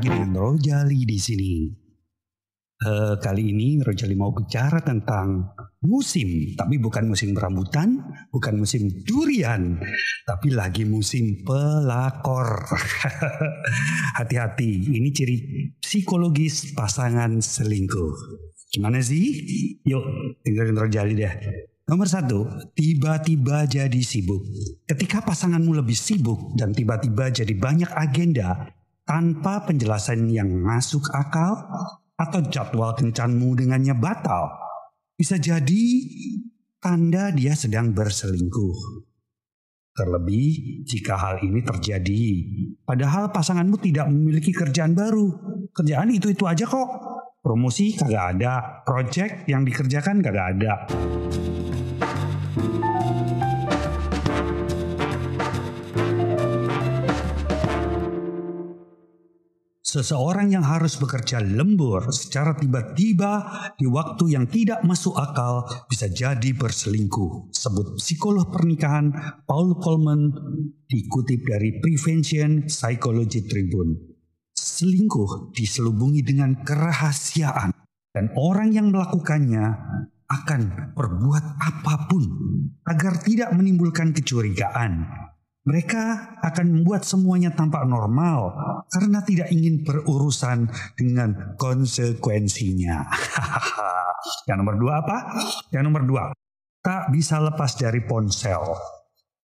lagi dengan Rojali di sini. Kali ini Rojali mau bicara tentang musim, tapi bukan musim rambutan, bukan musim durian, tapi lagi musim pelakor. Hati-hati, ini ciri psikologis pasangan selingkuh. Gimana sih? Yuk, dengerin Rojali deh. Nomor satu, tiba-tiba jadi sibuk. Ketika pasanganmu lebih sibuk dan tiba-tiba jadi banyak agenda tanpa penjelasan yang masuk akal atau jadwal kencanmu dengannya batal, bisa jadi tanda dia sedang berselingkuh. Terlebih jika hal ini terjadi, padahal pasanganmu tidak memiliki kerjaan baru. Kerjaan itu-itu aja kok. Promosi kagak ada, project yang dikerjakan kagak ada. Seseorang yang harus bekerja lembur secara tiba-tiba di waktu yang tidak masuk akal bisa jadi berselingkuh. Sebut psikolog pernikahan Paul Coleman, dikutip dari Prevention Psychology Tribune. Selingkuh diselubungi dengan kerahasiaan dan orang yang melakukannya akan berbuat apapun agar tidak menimbulkan kecurigaan. Mereka akan membuat semuanya tampak normal karena tidak ingin berurusan dengan konsekuensinya. Yang nomor dua apa? Yang nomor dua, tak bisa lepas dari ponsel.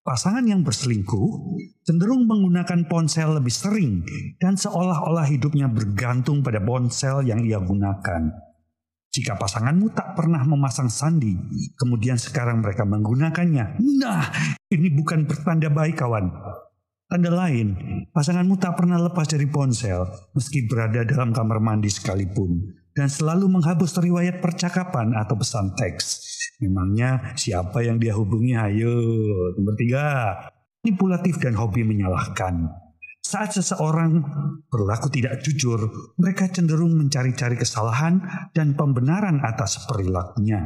Pasangan yang berselingkuh cenderung menggunakan ponsel lebih sering dan seolah-olah hidupnya bergantung pada ponsel yang ia gunakan. Jika pasanganmu tak pernah memasang sandi, kemudian sekarang mereka menggunakannya, nah, ini bukan pertanda baik, kawan. Tanda lain, pasanganmu tak pernah lepas dari ponsel, meski berada dalam kamar mandi sekalipun, dan selalu menghapus riwayat percakapan atau pesan teks. Memangnya siapa yang dia hubungi? Ayo, nomor tiga, manipulatif dan hobi menyalahkan. Saat seseorang berlaku tidak jujur, mereka cenderung mencari-cari kesalahan dan pembenaran atas perilakunya.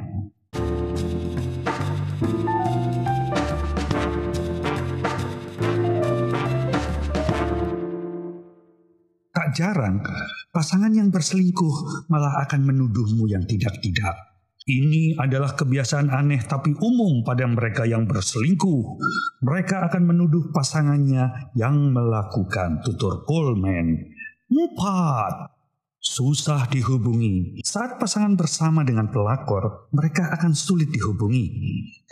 Tak jarang, pasangan yang berselingkuh malah akan menuduhmu yang tidak-tidak. Ini adalah kebiasaan aneh tapi umum pada mereka yang berselingkuh. Mereka akan menuduh pasangannya yang melakukan, tutur Coleman. 4. Susah dihubungi. Saat pasangan bersama dengan pelakor, mereka akan sulit dihubungi.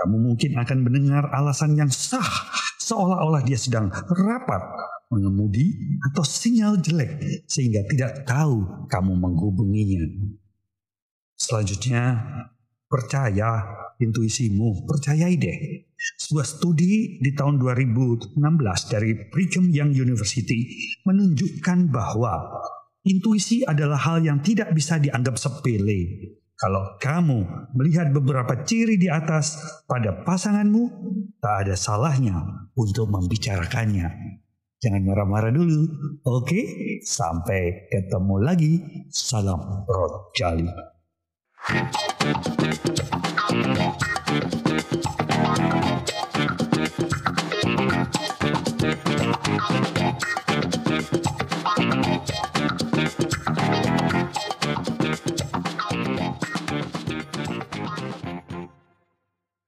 Kamu mungkin akan mendengar alasan yang sah, seolah-olah dia sedang rapat, mengemudi, atau sinyal jelek, sehingga tidak tahu kamu menghubunginya. Selanjutnya, percaya intuisimu, percayai deh. Sebuah studi di tahun 2016 dari Brigham Young University menunjukkan bahwa intuisi adalah hal yang tidak bisa dianggap sepele. Kalau kamu melihat beberapa ciri di atas pada pasanganmu, tak ada salahnya untuk membicarakannya. Jangan marah-marah dulu. Oke, sampai ketemu lagi. Salam Rojali.